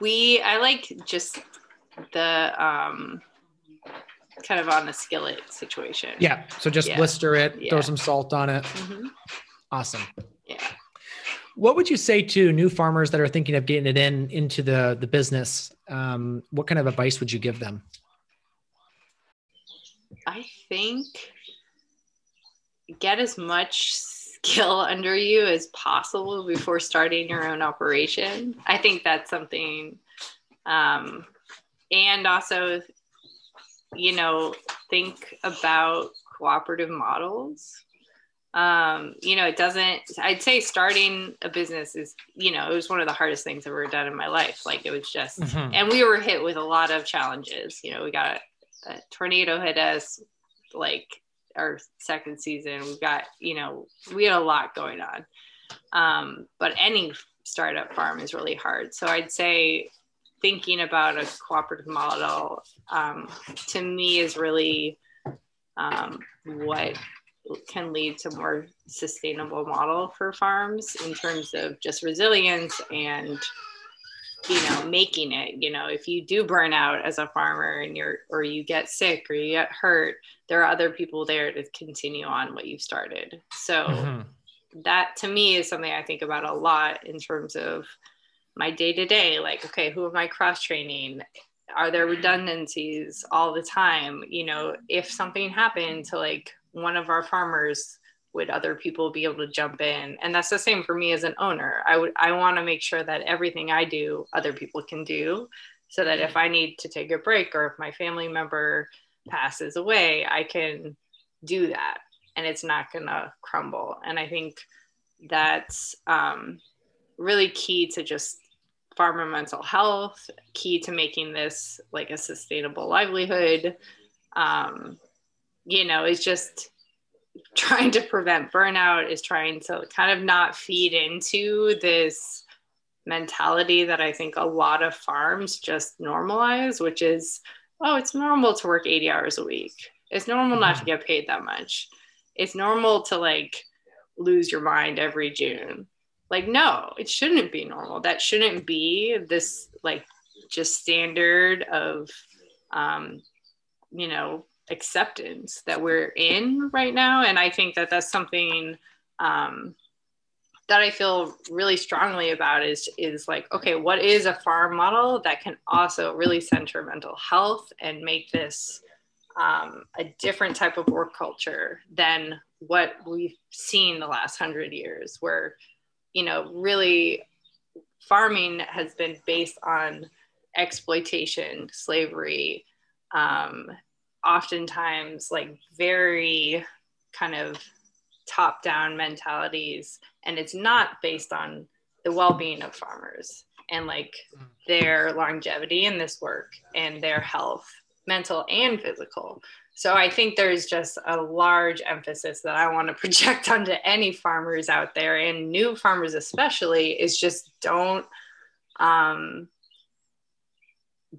we, I like just the, um, kind of on the skillet situation. Yeah. So just yeah. blister it, yeah. throw some salt on it. Mm-hmm. Awesome. Yeah. What would you say to new farmers that are thinking of getting it in, into the, the business? Um, what kind of advice would you give them? I think get as much skill under you as possible before starting your own operation. I think that's something. Um, and also, you know, think about cooperative models. Um, you know, it doesn't, I'd say starting a business is, you know, it was one of the hardest things I've ever done in my life. Like it was just, mm-hmm. and we were hit with a lot of challenges. You know, we got a, a tornado hit us, like our second season, we got, you know, we had a lot going on. Um, but any startup farm is really hard. So I'd say thinking about a cooperative model, um, to me is really, um, what can lead to more sustainable model for farms in terms of just resilience and, you know, making it, you know, if you do burn out as a farmer and you're, or you get sick or you get hurt, there are other people there to continue on what you've started. So mm-hmm. that to me is something I think about a lot in terms of my day to day, like, okay, who am I cross training? Are there redundancies all the time? You know, if something happened to like, one of our farmers, would other people be able to jump in? And that's the same for me as an owner. I would, I want to make sure that everything I do, other people can do, so that if I need to take a break or if my family member passes away, I can do that and it's not gonna crumble. And I think that's um, really key to just farmer mental health, key to making this like a sustainable livelihood. Um, you know, it's just trying to prevent burnout, is trying to kind of not feed into this mentality that I think a lot of farms just normalize, which is, oh, it's normal to work eighty hours a week. It's normal not to get paid that much. It's normal to like lose your mind every June. Like, no, it shouldn't be normal. That shouldn't be this like just standard of, um, you know, acceptance that we're in right now. And I think that that's something um, that I feel really strongly about is, is like, okay, what is a farm model that can also really center mental health and make this um, a different type of work culture than what we've seen the last hundred years where, you know, really farming has been based on exploitation, slavery, um, oftentimes like very kind of top-down mentalities, and it's not based on the well-being of farmers and like their longevity in this work and their health, mental and physical. So I think there's just a large emphasis that I want to project onto any farmers out there, and new farmers especially, is just don't um,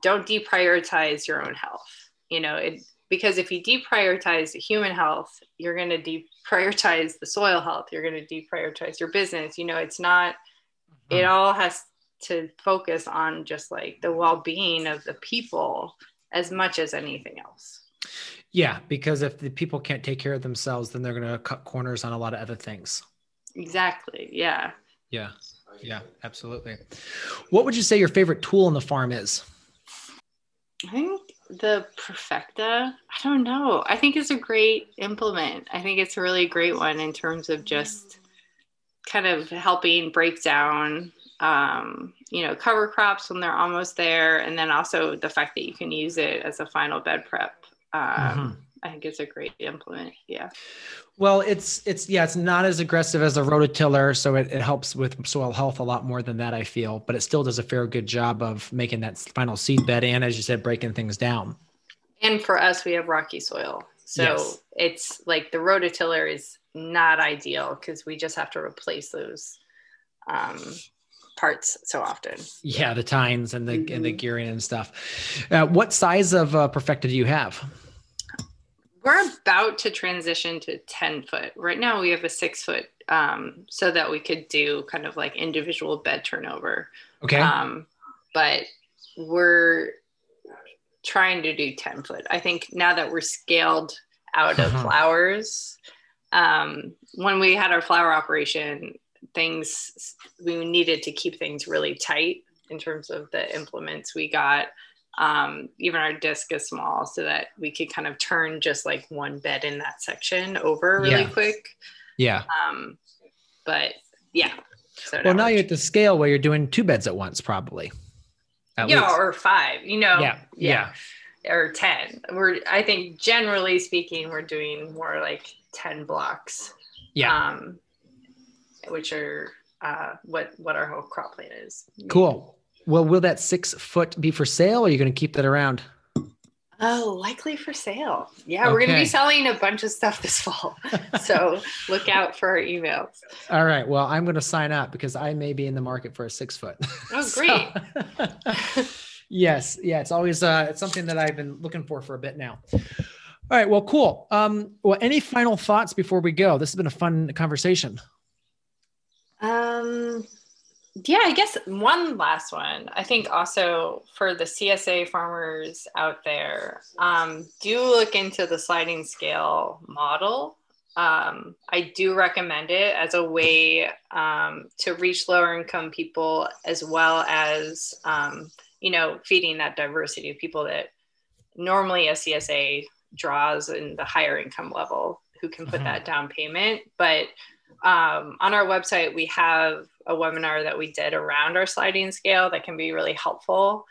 don't deprioritize your own health. You know, it, because if you deprioritize human health, you're going to deprioritize the soil health. You're going to deprioritize your business. You know, it's not, mm-hmm. it all has to focus on just like the well-being of the people as much as anything else. Yeah, because if the people can't take care of themselves, then they're going to cut corners on a lot of other things. Exactly. Yeah. Yeah. Yeah, absolutely. What would you say your favorite tool on the farm is? I think the Perfecta, I don't know. I think it's a great implement. I think it's a really great one in terms of just kind of helping break down, um, you know, cover crops when they're almost there. And then also the fact that you can use it as a final bed prep um, mm-hmm. I think it's a great implement. Yeah. Well, it's, it's, yeah, it's not as aggressive as a rototiller. So it, it helps with soil health a lot more than that, I feel, but it still does a fair good job of making that final seed bed. And as you said, breaking things down. And for us, we have rocky soil. So yes. It's like the rototiller is not ideal because we just have to replace those um, parts so often. Yeah. The tines and the, mm-hmm. and the gearing and stuff. Uh, what size of uh, Perfecta do you have? We're about to transition to ten foot. Right now we have a six foot um, so that we could do kind of like individual bed turnover. Okay. Um, but we're trying to do ten foot. I think now that we're scaled out of uh-huh. flowers, um, when we had our flower operation, things, we needed to keep things really tight in terms of the implements we got. Um, even our disc is small so that we could kind of turn just like one bed in that section over really yeah. quick. Yeah. Um, but yeah. So well, now you're at the scale where you're doing two beds at once, probably. At yeah. least. Or five, you know, yeah. yeah. Yeah. Or ten. We're, I think generally speaking, we're doing more like ten blocks. Yeah. Um, which are, uh, what, what our whole crop plan is. Cool. Well, will that six foot be for sale or are you going to keep that around? Oh, likely for sale. Yeah, okay. We're going to be selling a bunch of stuff this fall. So look out for our emails. All right. Well, I'm going to sign up because I may be in the market for a six foot. Oh, great. So, yes. Yeah. It's always uh, it's something that I've been looking for for a bit now. All right. Well, cool. Um, well, any final thoughts before we go? This has been a fun conversation. Um. Yeah, I guess one last one. I think also for the C S A farmers out there, um, do look into the sliding scale model. Um, I do recommend it as a way um, to reach lower income people as well as, um, you know, feeding that diversity of people that normally a C S A draws in the higher income level who can put mm-hmm. that down payment. But um, on our website, we have a webinar that we did around our sliding scale that can be really helpful.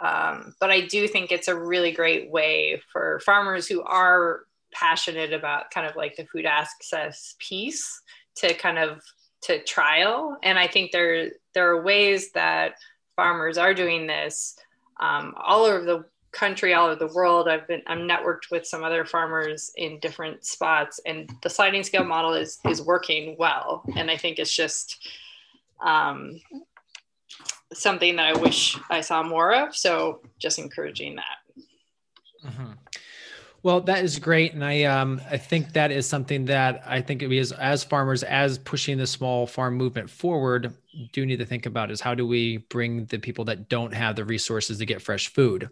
Um, but I do think it's a really great way for farmers who are passionate about kind of like the food access piece to kind of to trial. And I think there, there are ways that farmers are doing this um, all over the country, all over the world. I've been, I'm networked with some other farmers in different spots and the sliding scale model is, is working well. And I think it's just, um, something that I wish I saw more of. So just encouraging that. Mm-hmm. Well, that is great. And I, um, I think that is something that I think we as, as farmers, as pushing the small farm movement forward, do need to think about is how do we bring the people that don't have the resources to get fresh food?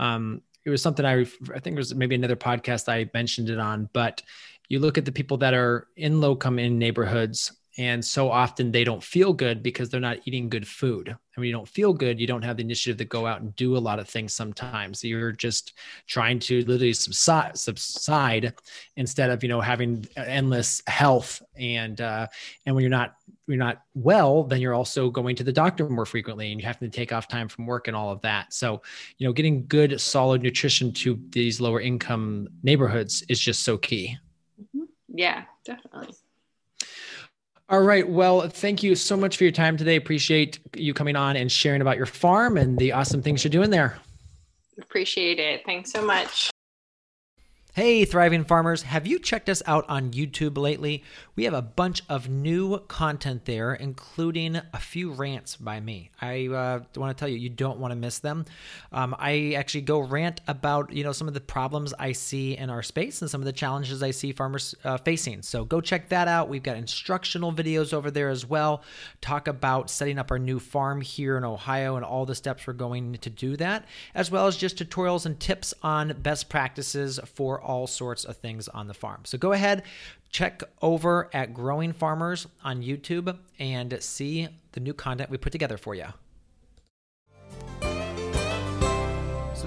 Um, it was something I, I think it was maybe another podcast I mentioned it on, but you look at the people that are in low come in neighborhoods. And so often they don't feel good because they're not eating good food. I mean, you don't feel good. You don't have the initiative to go out and do a lot of things sometimes. You're just trying to literally subside, subside instead of, you know, having endless health. And, uh, and when you're not, you're not well, then you're also going to the doctor more frequently and you have to take off time from work and all of that. So, you know, getting good, solid nutrition to these lower income neighborhoods is just so key. Mm-hmm. Yeah, definitely. All right. Well, thank you so much for your time today. Appreciate you coming on and sharing about your farm and the awesome things you're doing there. Appreciate it. Thanks so much. Hey, Thriving Farmers. Have you checked us out on YouTube lately? We have a bunch of new content there, including a few rants by me. I uh, want to tell you, you don't want to miss them. Um, I actually go rant about, you know, some of the problems I see in our space and some of the challenges I see farmers uh, facing. So go check that out. We've got instructional videos over there as well. Talk about setting up our new farm here in Ohio and all the steps we're going to do that, as well as just tutorials and tips on best practices for all sorts of things on the farm. So go ahead, check over at Growing Farmers on YouTube and see the new content we put together for you. So